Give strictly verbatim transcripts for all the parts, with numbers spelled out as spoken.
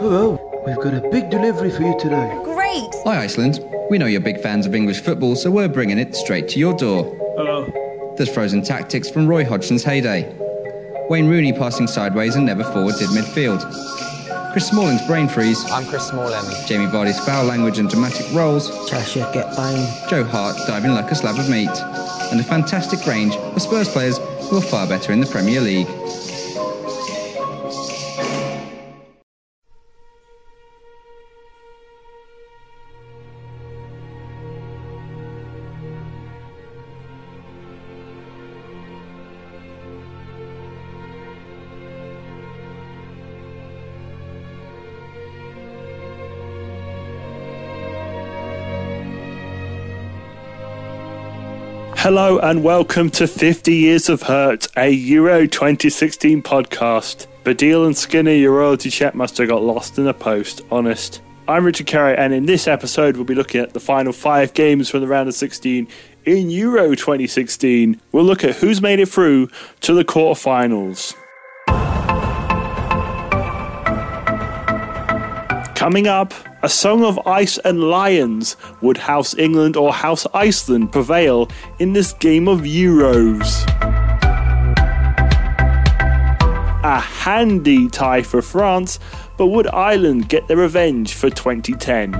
Hello, we've got a big delivery for you today. Great! Hi Iceland, we know you're big fans of English football, so we're bringing it straight to your door. Hello. There's frozen tactics from Roy Hodgson's heyday. Wayne Rooney passing sideways and never forward did midfield. Chris Smalling's brain freeze. I'm Chris Smalling. Jamie Vardy's foul language and dramatic rolls. Pressure, get bang. Joe Hart diving like a slab of meat. And a fantastic range of Spurs players who are far better in the Premier League. Hello and welcome to fifty years of Hurt, a Euro twenty sixteen podcast. Badil and Skinner, your royalty check must have got lost in the post, honest. I'm Richard Carey and in this episode we'll be looking at the final five games from the round of sixteen in Euro twenty sixteen. We'll look at who's made it through to the quarterfinals. Coming up, a song of ice and lions. Would House England or House Iceland prevail in this game of Euros? A handy tie for France, but would Ireland get their revenge for twenty ten?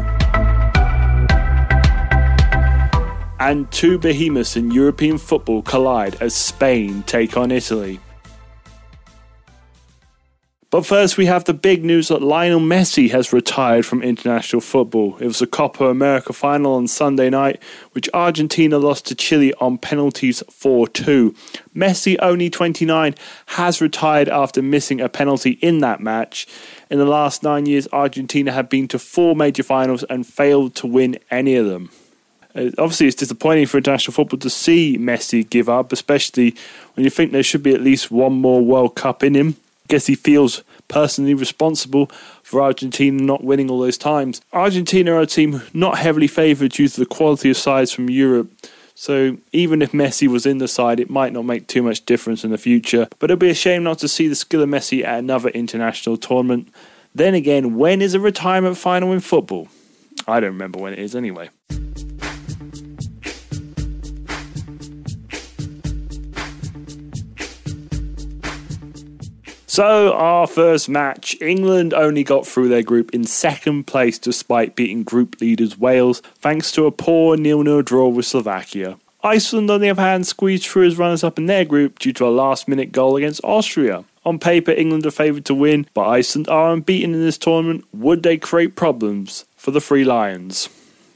And two behemoths in European football collide as Spain take on Italy. But first we have the big news that Lionel Messi has retired from international football. It was the Copa America final on Sunday night, which Argentina lost to Chile on penalties four two. Messi, only twenty-nine, has retired after missing a penalty in that match. In the last nine years, Argentina have been to four major finals and failed to win any of them. Obviously, it's disappointing for international football to see Messi give up, especially when you think there should be at least one more World Cup in him. Guess he feels personally responsible for Argentina not winning all those times. Argentina are a team not heavily favoured due to the quality of sides from Europe, so even if Messi was in the side, it might not make too much difference in the future. But it'll be a shame not to see the skill of Messi at another international tournament. Then again, when is a retirement final in football? I don't remember when it is anyway. So our first match, England only got through their group in second place despite beating group leaders Wales, thanks to a poor nil nil draw with Slovakia. Iceland, on the other hand, squeezed through as runners-up in their group due to a last-minute goal against Austria. On paper, England are favoured to win, but Iceland are unbeaten in this tournament. Would they create problems for the Three Lions?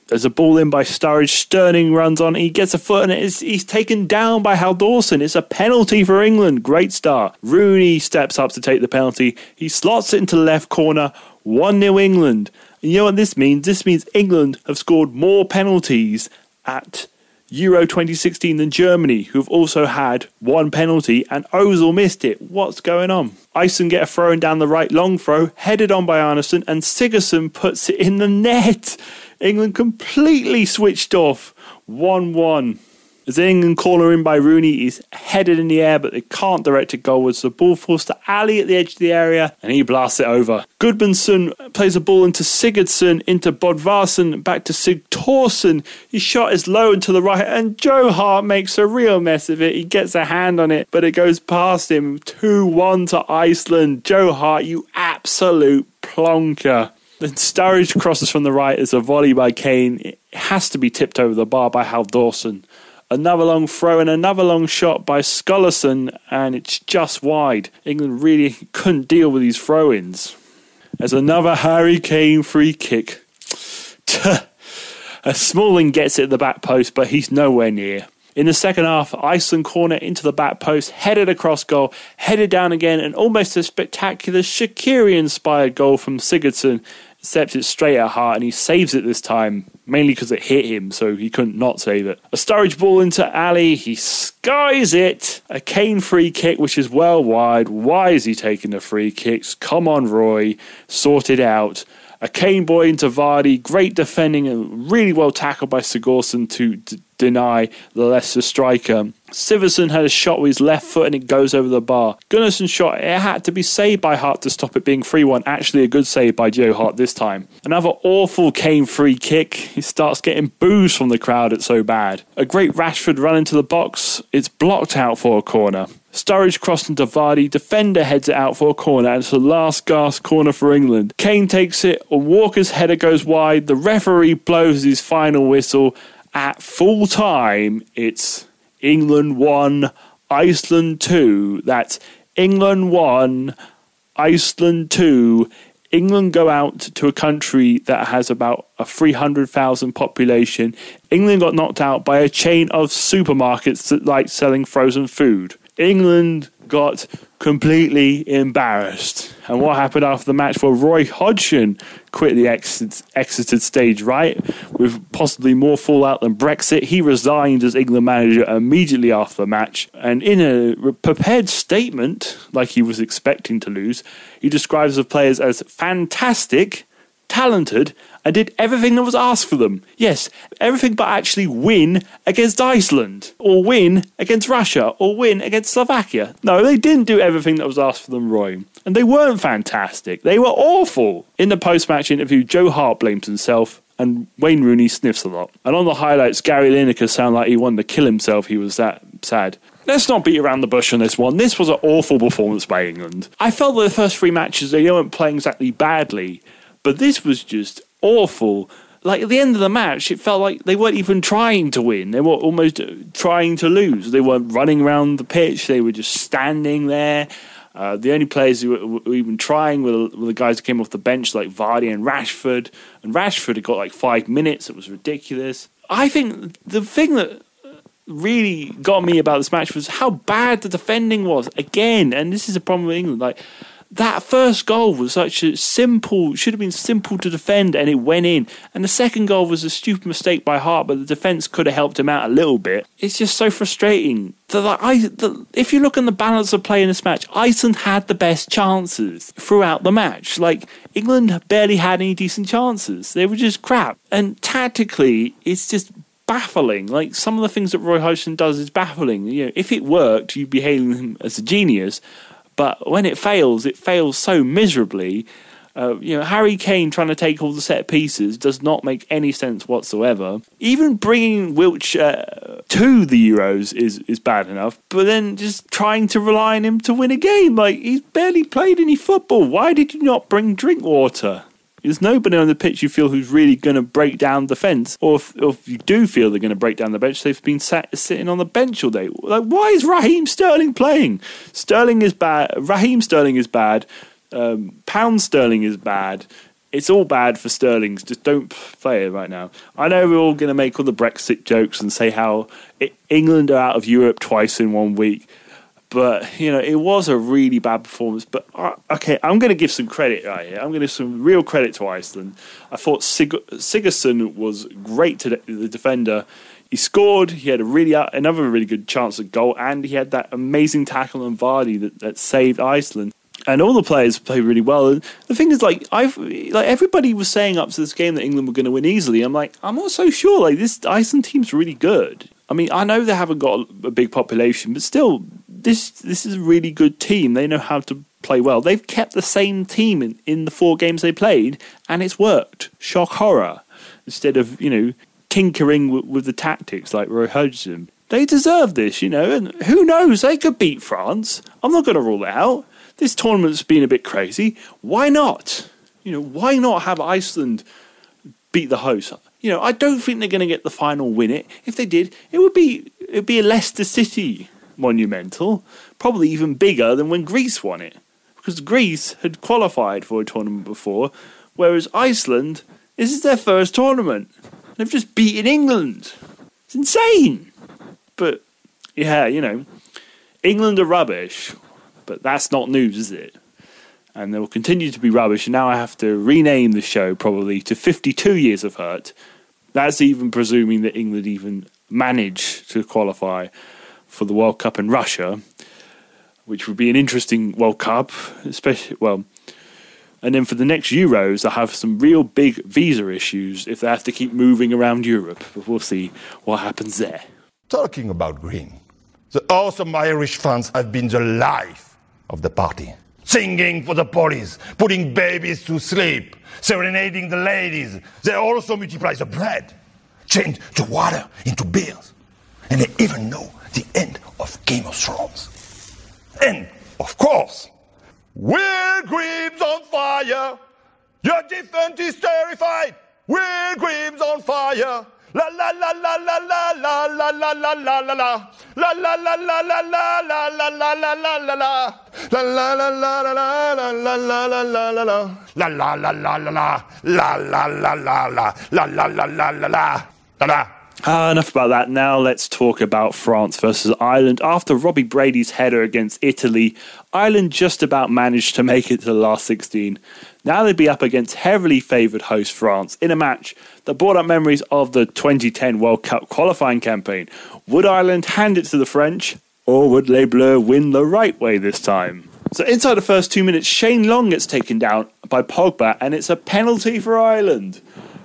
There's a ball in by Sturridge. Sterling runs on. He gets a foot and it's, he's taken down by Halldorsen. It's a penalty for England. Great start. Rooney steps up to take the penalty. He slots it into the left corner. one nil England. And you know what this means? This means England have scored more penalties at Euro twenty sixteen than Germany, who've also had one penalty, and Ozil missed it. What's going on? Iceland get a throw in down the right, long throw, headed on by Arnason, and Sigurdsson puts it in the net. England completely switched off. one one. As the England corner in by Rooney, he's headed in the air, but they can't direct it goalwards. So the ball falls to Ali at the edge of the area, and he blasts it over. Gudmundsson plays the ball into Sigurdsson, into Bodvarsson, back to Sigtorsson. His shot is low and to the right, and Joe Hart makes a real mess of it. He gets a hand on it, but it goes past him. two one to Iceland. Joe Hart, you absolute plonker. Then Sturridge crosses from the right as a volley by Kane. It has to be tipped over the bar by Halldorsen. Another long throw and another long shot by Skolason, and it's just wide. England really couldn't deal with these throw-ins. There's another Harry Kane free kick. Smalling gets it at the back post, but he's nowhere near. In the second half, Iceland corner into the back post, headed across goal, headed down again, and almost a spectacular Shaqiri-inspired goal from Sigurdsson. Steps it straight at Hart and he saves it this time, mainly because it hit him, so he couldn't not save it. A Sturridge ball into Ali, he skies it. A Kane free kick, which is well wide. Why is he taking the free kicks? Come on, Roy, sort it out. A Kane boy into Vardy, great defending and really well tackled by Sigurdsson to d- deny the Leicester striker. Sigurdsson had a shot with his left foot and it goes over the bar. Gunnarsson shot, it had to be saved by Hart to stop it being three one. Actually a good save by Joe Hart this time. Another awful Kane free kick. He starts getting boos from the crowd, it's so bad. A great Rashford run into the box. It's blocked out for a corner. Sturridge crossed into Vardy, defender heads it out for a corner, and it's the last gasp corner for England. Kane takes it, Walker's header goes wide, the referee blows his final whistle. At full time, it's England one, Iceland two. That's England one, Iceland two. England go out to a country that has about a three hundred thousand population. England got knocked out by a chain of supermarkets that like selling frozen food. England got completely embarrassed. And what happened after the match? Well, Roy Hodgson quit the ex- exited stage, right? With possibly more fallout than Brexit. He resigned as England manager immediately after the match. And in a prepared statement, like he was expecting to lose, he describes the players as fantastic, talented, and did everything that was asked for them. Yes, everything but actually win against Iceland, or win against Russia, or win against Slovakia. No, they didn't do everything that was asked for them, Roy. And they weren't fantastic. They were awful. In the post-match interview, Joe Hart blames himself, and Wayne Rooney sniffs a lot. And on the highlights, Gary Lineker sounded like he wanted to kill himself. He was that sad. Let's not beat around the bush on this one. This was an awful performance by England. I felt that the first three matches, they weren't playing exactly badly, but this was just awful. Like, at the end of the match, it felt like they weren't even trying to win. They were almost trying to lose. They weren't running around the pitch. They were just standing there. Uh, the only players who were even trying were the guys who came off the bench, like Vardy and Rashford. And Rashford had got like five minutes. It was ridiculous. I think the thing that really got me about this match was how bad the defending was again. And this is a problem with England. Like, that first goal was such a simple, should have been simple to defend, and it went in. And the second goal was a stupid mistake by Hart, but the defence could have helped him out a little bit. It's just so frustrating. The, the, I, the, if you look at the balance of play in this match, Iceland had the best chances throughout the match. Like, England barely had any decent chances. They were just crap. And tactically, it's just baffling. Like, some of the things that Roy Hodgson does is baffling. You know, if it worked, you'd be hailing him as a genius. But when it fails, it fails so miserably. Uh, you know, Harry Kane trying to take all the set pieces does not make any sense whatsoever. Even bringing Wiltshire uh, to the Euros is, is bad enough. But then just trying to rely on him to win a game. Like, he's barely played any football. Why did you not bring Drinkwater? There's nobody on the pitch you feel who's really going to break down the fence. Or if, or if you do feel they're going to break down the bench, they've been sat, sitting on the bench all day. Like, why is Raheem Sterling playing? Sterling is bad. Raheem Sterling is bad. Um, Pound Sterling is bad. It's all bad for Sterlings. Just don't play it right now. I know we're all going to make all the Brexit jokes and say how it, England are out of Europe twice in one week. But, you know, it was a really bad performance. But, uh, okay, I'm going to give some credit right here. I'm going to give some real credit to Iceland. I thought Sig- Sigurdsson was great today, the defender. He scored. He had a really uh, another really good chance at goal. And he had that amazing tackle on Vardy that, that saved Iceland. And all the players played really well. And the thing is, like, I've like everybody was saying up to this game that England were going to win easily. I'm like, I'm not so sure. Like, this Iceland team's really good. I mean, I know they haven't got a big population, but still, this this is a really good team. They know how to play well. They've kept the same team in, in the four games they played, and it's worked. Shock horror. Instead of, you know, tinkering w- with the tactics like Roy Hodgson. They deserve this, you know, and who knows? They could beat France. I'm not going to rule it out. This tournament's been a bit crazy. Why not? You know, why not have Iceland beat the host? You know, I don't think they're going to get the final win it. If they did, it would be it would be a Leicester City monumental, probably even bigger than when Greece won it, because Greece had qualified for a tournament before, whereas Iceland, this is their first tournament. They've just beaten England. It's insane. But, yeah, you know, England are rubbish, but that's not news, is it? And they will continue to be rubbish. And now I have to rename the show probably to fifty-two Years of Hurt. That's even presuming that England even manage to qualify for the World Cup in Russia, which would be an interesting World Cup, especially, well, And then for the next Euros, they'll have some real big visa issues if they have to keep moving around Europe. But we'll see what happens there. Talking about green, the awesome Irish fans have been the life of the party. Singing for the police, putting babies to sleep, serenading the ladies. They also multiply the bread, change the water into beers. And they even know the end of Game of Thrones. And, of course, we're Grimm's on fire. Your defense is terrified. We're Grimm's on fire. La la la la la la la la la la la la la la la la la la la la la la la la la. La la la la la la la la la la la la. La la la la la la la la la la la la la la la la la. Ah, enough about that. Now let's talk about France versus Ireland. After Robbie Brady's header against Italy, Ireland just about managed to make it to the last sixteen. Now they'd be up against heavily favoured host France in a match that brought up memories of the twenty ten World Cup qualifying campaign. Would Ireland hand it to the French, or would Les Bleus win the right way this time? So inside the first two minutes, Shane Long gets taken down by Pogba, and it's a penalty for Ireland.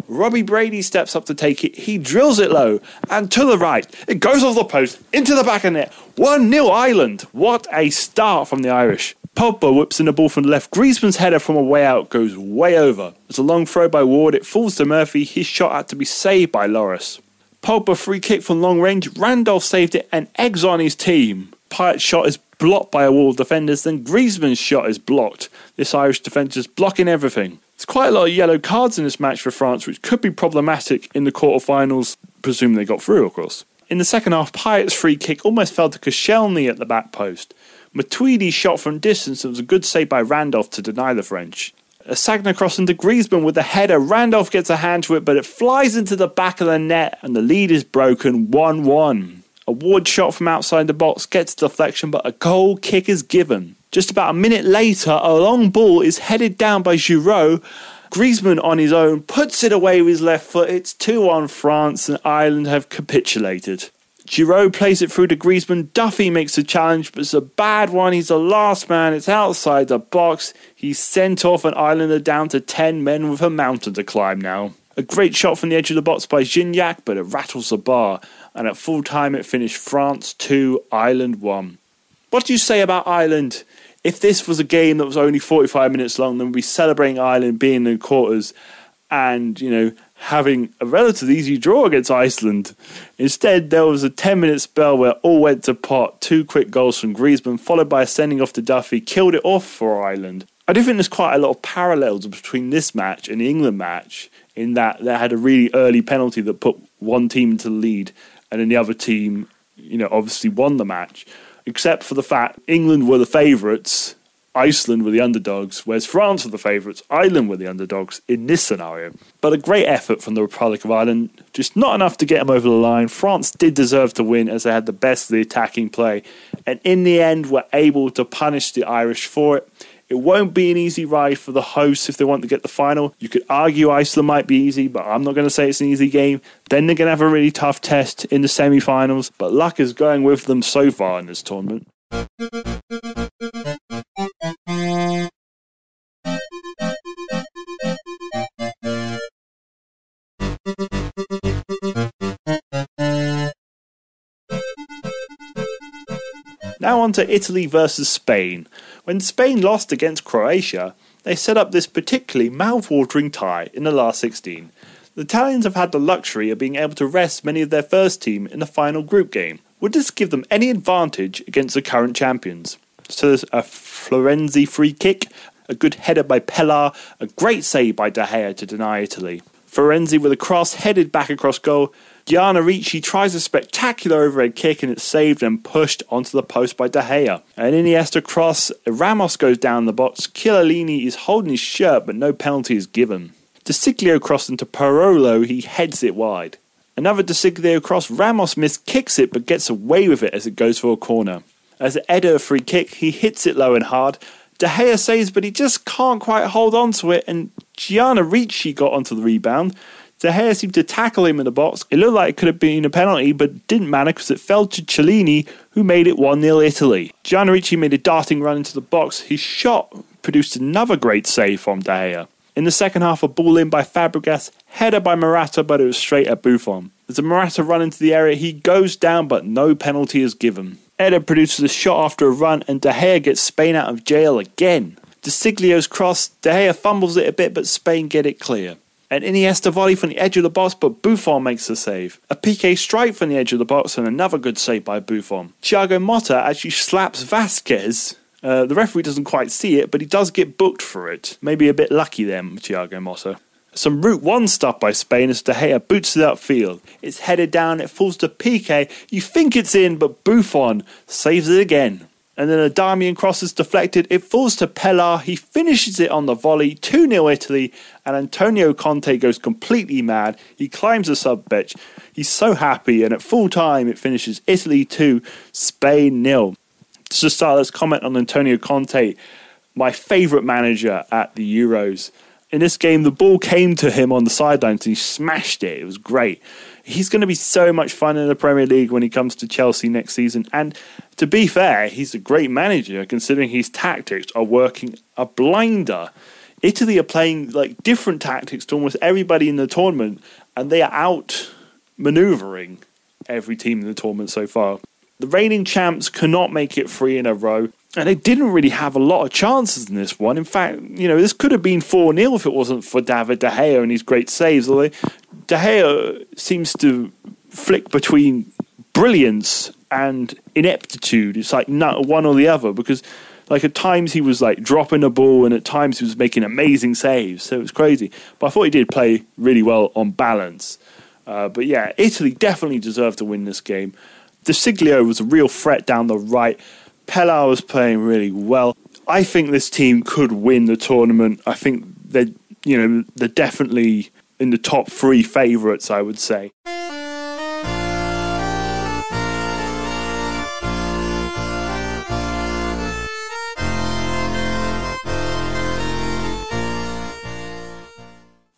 Robbie Brady steps up to take it, he drills it low, and to the right, it goes off the post, into the back of net, one nil Ireland. What a start from the Irish. Pogba whips in a ball from the left, Griezmann's header from a way out goes way over. It's a long throw by Ward, it falls to Murphy, his shot had to be saved by Loris. Pogba free kick from long range, Randolph saved it and eggs on his team. Payet's shot is blocked by a wall of defenders, then Griezmann's shot is blocked. This Irish defence is blocking everything. There's quite a lot of yellow cards in this match for France, which could be problematic in the quarterfinals, presuming they got through, of course. In the second half, Payet's free kick almost fell to Koscielny at the back post. Matuidi shot from distance and was a good save by Randolph to deny the French. A Sagna cross into Griezmann with a header, Randolph gets a hand to it, but it flies into the back of the net and the lead is broken one one. A Ward shot from outside the box gets deflection, but a goal kick is given. Just about a minute later, a long ball is headed down by Giroud. Griezmann on his own puts it away with his left foot. It's two one France, and Ireland have capitulated. Giroud plays it through to Griezmann. Duffy makes the challenge, but it's a bad one. He's the last man. It's outside the box. He's sent off, and Ireland are down to ten men with a mountain to climb now. A great shot from the edge of the box by Gignac, but it rattles the bar. And at full time, it finished France two, Ireland one. What do you say about Ireland? If this was a game that was only forty-five minutes long, then we'd be celebrating Ireland being in quarters and, you know, having a relatively easy draw against Iceland. Instead, there was a ten-minute spell where all went to pot. Two quick goals from Griezmann, followed by a sending off to Duffy, killed it off for Ireland. I do think there's quite a lot of parallels between this match and the England match, in that they had a really early penalty that put one team into the lead, and then the other team, you know, obviously won the match. Except for the fact England were the favourites, Iceland were the underdogs, whereas France were the favourites, Ireland were the underdogs in this scenario. But a great effort from the Republic of Ireland, just not enough to get them over the line. France did deserve to win as they had the best of the attacking play, and in the end were able to punish the Irish for it. It won't be an easy ride for the hosts if they want to get the final. You could argue Iceland might be easy, but I'm not going to say it's an easy game. Then they're going to have a really tough test in the semi-finals, but luck is going with them so far in this tournament. Now on to Italy versus Spain. When Spain lost against Croatia, they set up this particularly mouth-watering tie in the last sixteen. The Italians have had the luxury of being able to rest many of their first team in the final group game. Would this give them any advantage against the current champions? So there's a Florenzi free kick, a good header by Pellè, a great save by De Gea to deny Italy. Florenzi with a cross headed back across goal. Gianna Ricci tries a spectacular overhead kick and it's saved and pushed onto the post by De Gea. An Iniesta cross, Ramos goes down the box, Chiellini is holding his shirt but no penalty is given. De Siglio crossed into Parolo, he heads it wide. Another De Siglio cross, Ramos miskicks it but gets away with it as it goes for a corner. As an Eder free kick, he hits it low and hard. De Gea saves but he just can't quite hold on to it and Gianna Ricci got onto the rebound. De Gea seemed to tackle him in the box. It looked like it could have been a penalty, but didn't matter because it fell to Chiellini, who made it one nil Italy. Gianluigi made a darting run into the box. His shot produced another great save from De Gea. In the second half, a ball in by Fabregas, header by Morata, but it was straight at Buffon. As a Morata run into the area, he goes down, but no penalty is given. Eder produces a shot after a run, and De Gea gets Spain out of jail again. De Siglio's cross, De Gea fumbles it a bit, but Spain get it clear. An Iniesta volley from the edge of the box, but Buffon makes the save. A P K strike from the edge of the box, and another good save by Buffon. Thiago Motta actually slaps Vasquez. Uh, the referee doesn't quite see it, but he does get booked for it. Maybe a bit lucky then, Thiago Motta. Some Route one stuff by Spain as De Gea boots it upfield. It's headed down, it falls to P K. You think it's in, but Buffon saves it again. And then a Darmian cross is deflected, it falls to Pellè, he finishes it on the volley, two nil Italy, and Antonio Conte goes completely mad, he climbs the sub bench, he's so happy, and at full time it finishes Italy two, Spain nil. Just to start, let's comment on Antonio Conte, my favourite manager at the Euros. In this game, the ball came to him on the sidelines and he smashed it. It was great. He's going to be so much fun in the Premier League when he comes to Chelsea next season. And to be fair, he's a great manager considering his tactics are working a blinder. Italy are playing like different tactics to almost everybody in the tournament, and they are out manoeuvring every team in the tournament so far. The reigning champs cannot make it three in a row. And they didn't really have a lot of chances in this one. In fact, you know, this could have been four nil if it wasn't for David De Gea and his great saves. Although De Gea seems to flick between brilliance and ineptitude. It's like not one or the other, because like at times he was like dropping a ball and at times he was making amazing saves. So it was crazy. But I thought he did play really well on balance. Uh, but yeah, Italy definitely deserved to win this game. De Siglio was a real threat down the right. Pellè was playing really well. I think this team could win the tournament. I think they're, you know, they're definitely in the top three favourites, I would say.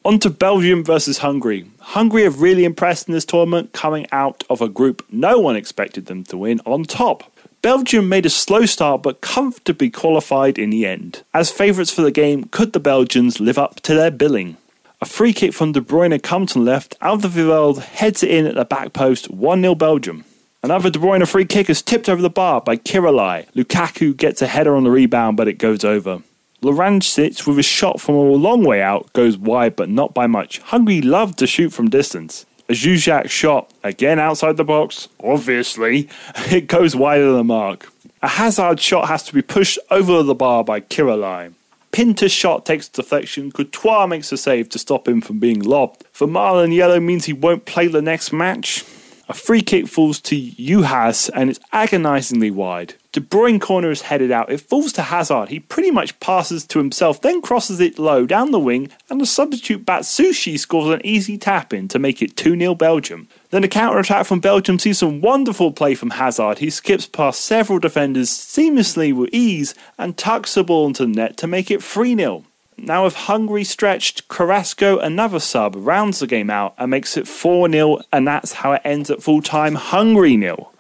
On to Belgium versus Hungary. Hungary have really impressed in this tournament, coming out of a group no one expected them to win on top. Belgium made a slow start but comfortably qualified in the end. As favourites for the game, could the Belgians live up to their billing? A free kick from De Bruyne comes on left, Alderweireld heads it in at the back post, one nil Belgium. Another De Bruyne free kick is tipped over the bar by Kirillai. Lukaku gets a header on the rebound but it goes over. Florenzi with a shot from a long way out goes wide but not by much. Hungary love to shoot from distance. A Zuzak shot, again outside the box, obviously, it goes wide of the mark. A Hazard shot has to be pushed over the bar by Kirillai. Pinter's shot takes deflection, Courtois makes a save to stop him from being lobbed. Vermaelen yellow means he won't play the next match. A free kick falls to Juhas and it's agonisingly wide. De Bruyne corner is headed out, it falls to Hazard, he pretty much passes to himself, then crosses it low down the wing, and the substitute Batsushi scores an easy tap-in to make it two nil Belgium. Then a counter-attack from Belgium sees some wonderful play from Hazard, he skips past several defenders seamlessly with ease and tucks the ball into the net to make it three nil. Now with Hungary stretched, Carrasco, another sub, rounds the game out and makes it four nil, and that's how it ends at full-time, Hungary nil,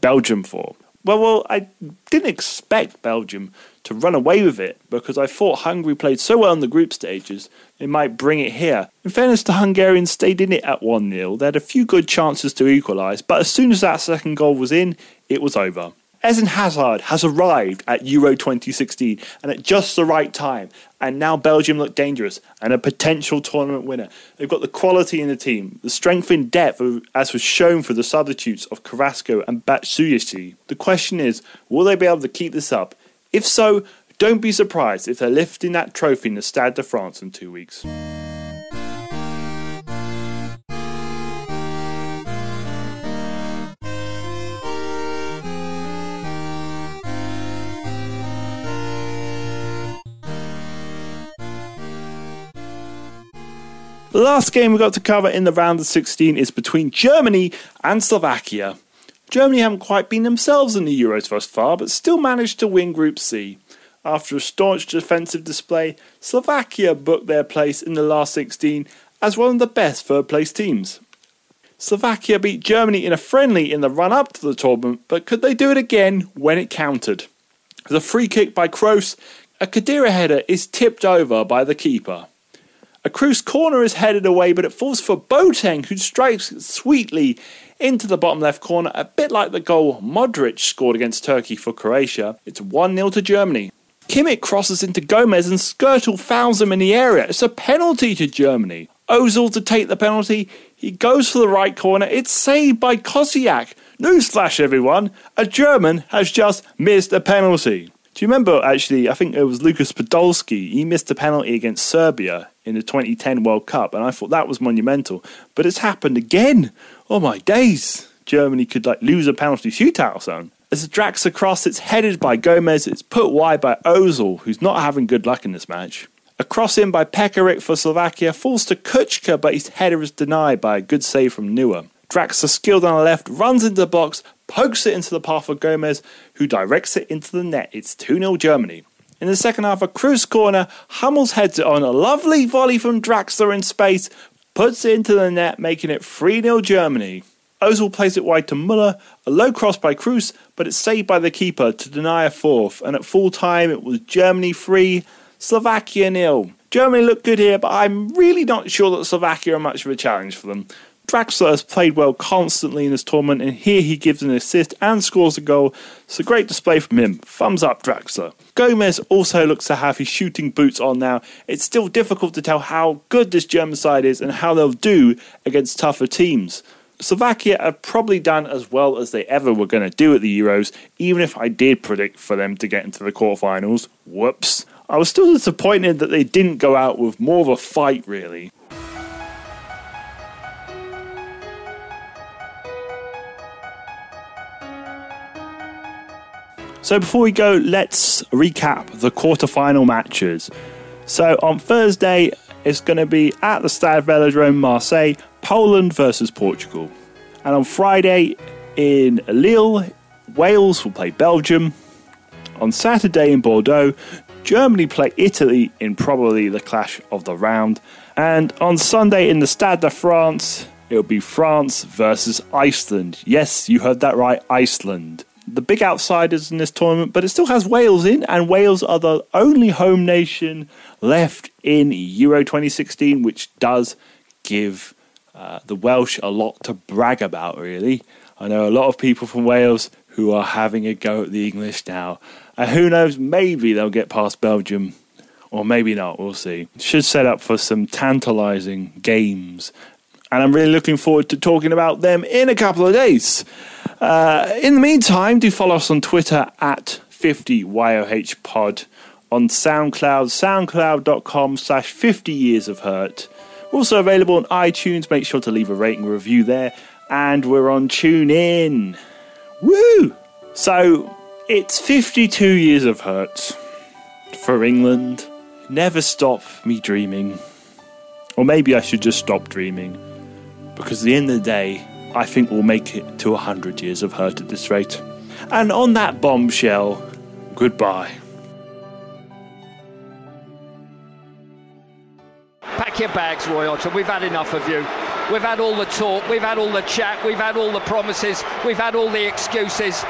Belgium four. Well, well, I didn't expect Belgium to run away with it because I thought Hungary played so well in the group stages, they might bring it here. In fairness, the Hungarians stayed in it at one nil. They had a few good chances to equalise, but as soon as that second goal was in, it was over. Eden Hazard has arrived at Euro twenty sixteen and at just the right time, and now Belgium look dangerous and a potential tournament winner. They've got the quality in the team, the strength in depth as was shown for the substitutes of Carrasco and Batsushi. The question is, will they be able to keep this up? If so, don't be surprised if they're lifting that trophy in the Stade de France in two weeks. The last game we've got to cover in the round of sixteen is between Germany and Slovakia. Germany haven't quite been themselves in the Euros thus far, but still managed to win Group C. After a staunch defensive display, Slovakia booked their place in the last sixteen as one of the best third-place teams. Slovakia beat Germany in a friendly in the run-up to the tournament, but could they do it again when it counted? The free kick by Kroos A Khedira header is tipped over by the keeper. A Kroos corner is headed away, but it falls for Boateng, who strikes sweetly into the bottom left corner, a bit like the goal Modric scored against Turkey for Croatia. It's one nil to Germany. Kimmich crosses into Gomez and Skrtel fouls him in the area. It's a penalty to Germany. Ozil to take the penalty. He goes for the right corner. It's saved by Koscielny. Newsflash, everyone. A German has just missed a penalty. Do you remember, actually, I think it was Lukas Podolski. He missed a penalty against Serbia in the twenty ten World Cup, and I thought that was monumental. But it's happened again. Oh, my days. Germany could, like, lose a penalty shootout or something. As a Drax across, it's headed by Gomez. It's put wide by Ozil, who's not having good luck in this match. A cross in by Pekarik for Slovakia falls to Kuchka, but his header is denied by a good save from Neuer. Draxler, skilled on the left, runs into the box, pokes it into the path of Gomez, who directs it into the net. It's two nil Germany. In the second half, a Kroos corner, Hummels heads it on, a lovely volley from Draxler in space, puts it into the net, making it three nil Germany. Ozil plays it wide to Müller, a low cross by Kroos, but it's saved by the keeper to deny a fourth, and at full time it was Germany three, Slovakia nil. Germany look good here, but I'm really not sure that Slovakia are much of a challenge for them. Draxler has played well constantly in this tournament, and here he gives an assist and scores a goal. It's a great display from him. Thumbs up, Draxler. Gomez also looks to have his shooting boots on now. It's still difficult to tell how good this German side is and how they'll do against tougher teams. Slovakia have probably done as well as they ever were going to do at the Euros, even if I did predict for them to get into the quarterfinals. Whoops. I was still disappointed that they didn't go out with more of a fight, really. So before we go, let's recap the quarterfinal matches. So on Thursday, it's going to be at the Stade Velodrome, Marseille, Poland versus Portugal. And on Friday in Lille, Wales will play Belgium. On Saturday in Bordeaux, Germany play Italy in probably the clash of the round. And on Sunday in the Stade de France, it'll be France versus Iceland. Yes, you heard that right, Iceland. The big outsiders in this tournament, but it still has Wales in, and Wales are the only home nation left in Euro twenty sixteen, which does give uh, the Welsh a lot to brag about, really. I know a lot of people from Wales who are having a go at the English now. And who knows, maybe they'll get past Belgium, or maybe not, we'll see. Should set up for some tantalising games. And I'm really looking forward to talking about them in a couple of days. Uh, in the meantime, do follow us on Twitter at fifty Y O H pod, on SoundCloud, soundcloud.com slash 50 years of hurt. We're also available on iTunes. Make sure to leave a rating review there. And we're on TuneIn. Woo! So, it's fifty-two years of hurt for England. Never stop me dreaming. Or maybe I should just stop dreaming. Because at the end of the day, I think we'll make it to one hundred years of hurt at this rate. And on that bombshell, goodbye. Pack your bags, Roy Hodgson. We've had enough of you. We've had all the talk. We've had all the chat. We've had all the promises. We've had all the excuses.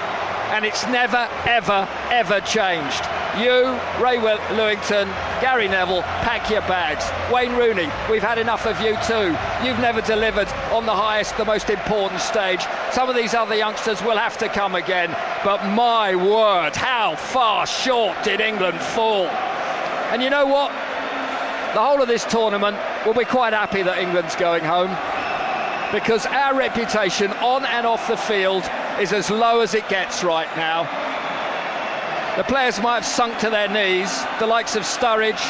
And it's never, ever, ever changed. You, Ray Lewington, Gary Neville, pack your bags. Wayne Rooney, we've had enough of you too. You've never delivered on the highest, the most important stage. Some of these other youngsters will have to come again. But my word, how far short did England fall? And you know what? The whole of this tournament will be quite happy that England's going home. Because our reputation on and off the field is as low as it gets right now. The players might have sunk to their knees, the likes of Sturridge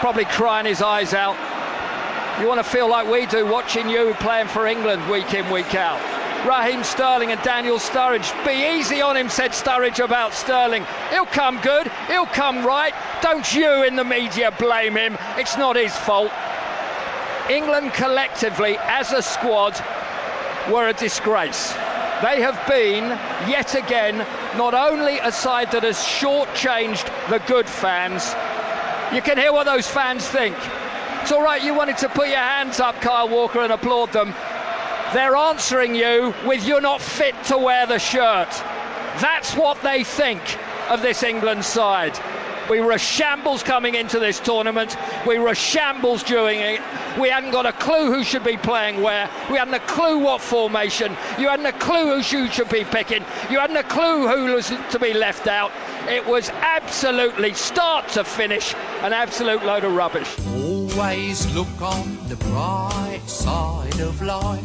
probably crying his eyes out. You want to feel like we do watching you playing for England week in, week out. Raheem Sterling and Daniel Sturridge. Be easy on him, said Sturridge about Sterling. He'll come good, he'll come right. Don't you in the media blame him, it's not his fault. England collectively, as a squad, were a disgrace. They have been, yet again, not only a side that has shortchanged the good fans. You can hear what those fans think. It's all right, you wanted to put your hands up, Kyle Walker, and applaud them. They're answering you with "you're not fit to wear the shirt." That's what they think of this England side. We were a shambles coming into this tournament. We were a shambles during it. We hadn't got a clue who should be playing where. We hadn't a clue what formation. You hadn't a clue who you should be picking. You hadn't a clue who was to be left out. It was absolutely start to finish an absolute load of rubbish. Always look on the bright side of life.